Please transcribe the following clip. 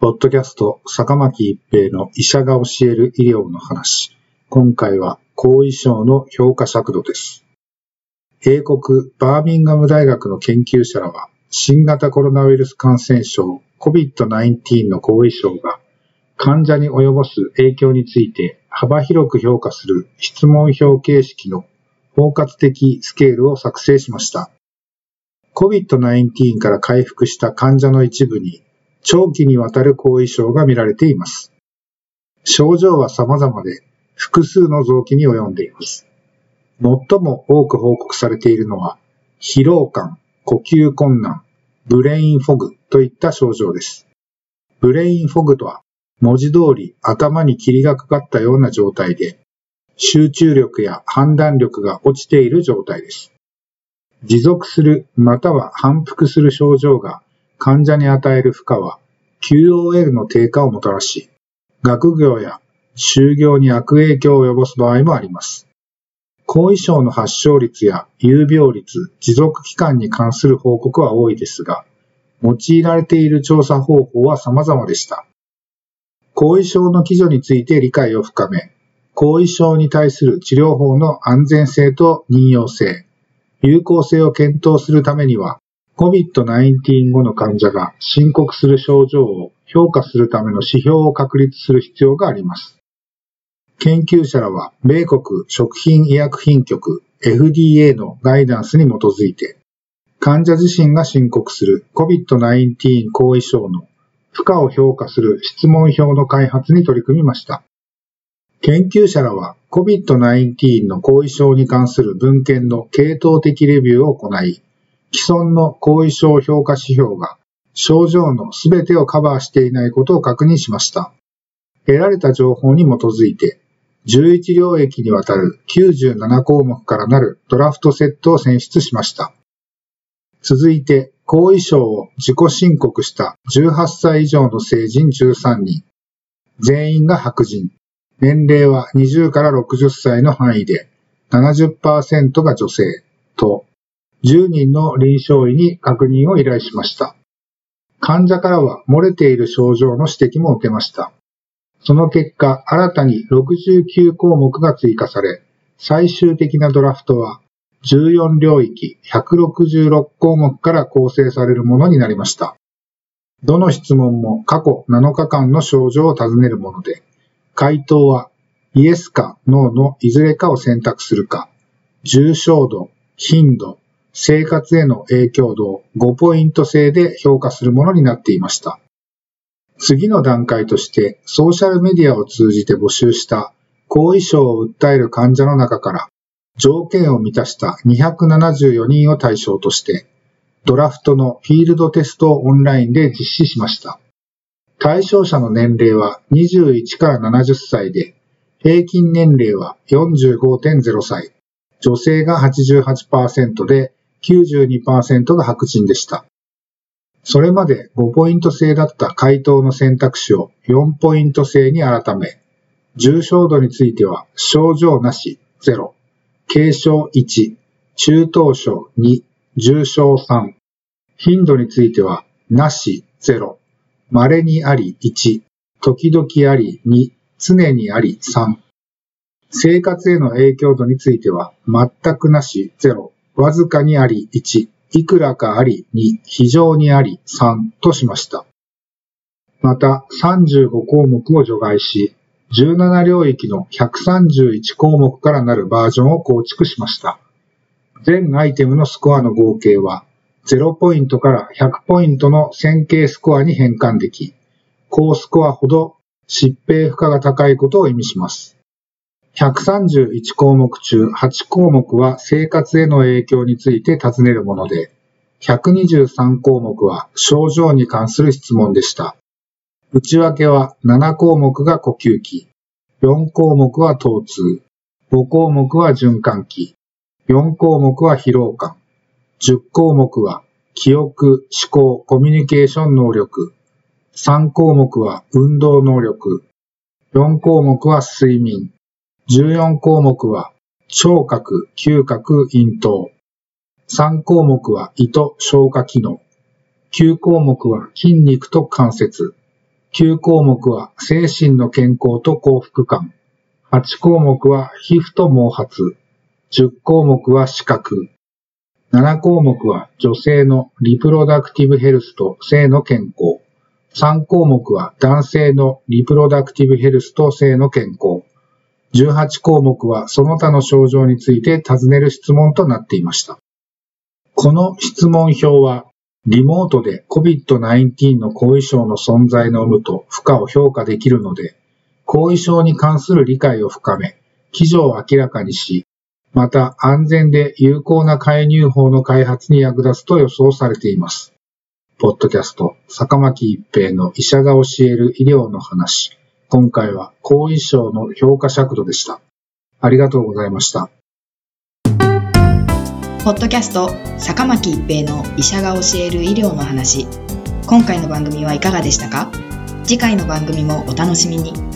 ポッドキャスト坂巻一平の医者が教える医療の話。今回は後遺症の評価尺度です。英国バーミンガム大学の研究者らは、新型コロナウイルス感染症 COVID-19 の後遺症が患者に及ぼす影響について幅広く評価する質問票形式の包括的スケールを作成しました。COVID-19 から回復した患者の一部に長期にわたる後遺症が見られています。症状は様々で、複数の臓器に及んでいます。最も多く報告されているのは、疲労感、呼吸困難、ブレインフォグといった症状です。ブレインフォグとは、文字通り頭に霧がかかったような状態で、集中力や判断力が落ちている状態です。持続するまたは反復する症状が患者に与える負荷は QOL の低下をもたらし、学業や就業に悪影響を及ぼす場合もあります。後遺症の発症率や有病率、持続期間に関する報告は多いですが、用いられている調査方法は様々でした。後遺症の基準について理解を深め、後遺症に対する治療法の安全性と任用性、有効性を検討するためには、COVID-19 後の患者が申告する症状を評価するための指標を確立する必要があります。研究者らは、米国食品医薬品局 FDA のガイダンスに基づいて、患者自身が申告する COVID-19 後遺症の負荷を評価する質問票の開発に取り組みました。研究者らは COVID-19 の後遺症に関する文献の系統的レビューを行い、既存の後遺症評価指標が症状のすべてをカバーしていないことを確認しました。得られた情報に基づいて、11領域にわたる97項目からなるドラフトセットを選出しました。続いて、後遺症を自己申告した18歳以上の成人13人、全員が白人、年齢は20から60歳の範囲で、70% が女性と、10人の臨床医に確認を依頼しました。患者からは漏れている症状の指摘も受けました。その結果、新たに69項目が追加され、最終的なドラフトは14領域166項目から構成されるものになりました。どの質問も過去7日間の症状を尋ねるもので、回答はイエスかノーのいずれかを選択するか、重症度、頻度、生活への影響度を5ポイント制で評価するものになっていました。次の段階としてソーシャルメディアを通じて募集した後遺症を訴える患者の中から条件を満たした274人を対象としてドラフトのフィールドテストをオンラインで実施しました。対象者の年齢は21から70歳で平均年齢は 45.0 歳、女性が 88% で92% が白人でした。それまで5ポイント制だった回答の選択肢を4ポイント制に改め、重症度については症状なし0、軽症1、中等症2、重症3、頻度についてはなし0、稀にあり1、時々あり2、常にあり3、生活への影響度については全くなし0、わずかにあり1、いくらかあり2、非常にあり3としました。また35項目を除外し、17領域の131項目からなるバージョンを構築しました。全アイテムのスコアの合計は0ポイントから100ポイントの線形スコアに変換でき、高スコアほど疾病負荷が高いことを意味します。131項目中8項目は生活への影響について尋ねるもので、123項目は症状に関する質問でした。内訳は7項目が呼吸器、4項目は疼痛、5項目は循環器、4項目は疲労感、10項目は記憶、思考、コミュニケーション能力、3項目は運動能力、4項目は睡眠、14項目は聴覚、嗅覚、咽頭、3項目は胃と消化機能、9項目は筋肉と関節、9項目は精神の健康と幸福感、8項目は皮膚と毛髪、10項目は視覚、7項目は女性のリプロダクティブヘルスと性の健康、3項目は男性のリプロダクティブヘルスと性の健康、18項目はその他の症状について尋ねる質問となっていました。この質問票は、リモートで COVID-19 の後遺症の存在の有無と負荷を評価できるので、後遺症に関する理解を深め、基準を明らかにし、また安全で有効な介入法の開発に役立つと予想されています。ポッドキャスト、坂巻一平の医者が教える医療の話。今回は後遺症の評価尺度でした。ありがとうございました。ポッドキャスト、坂巻一平の医者が教える医療の話。今回の番組はいかがでしたか？次回の番組もお楽しみに。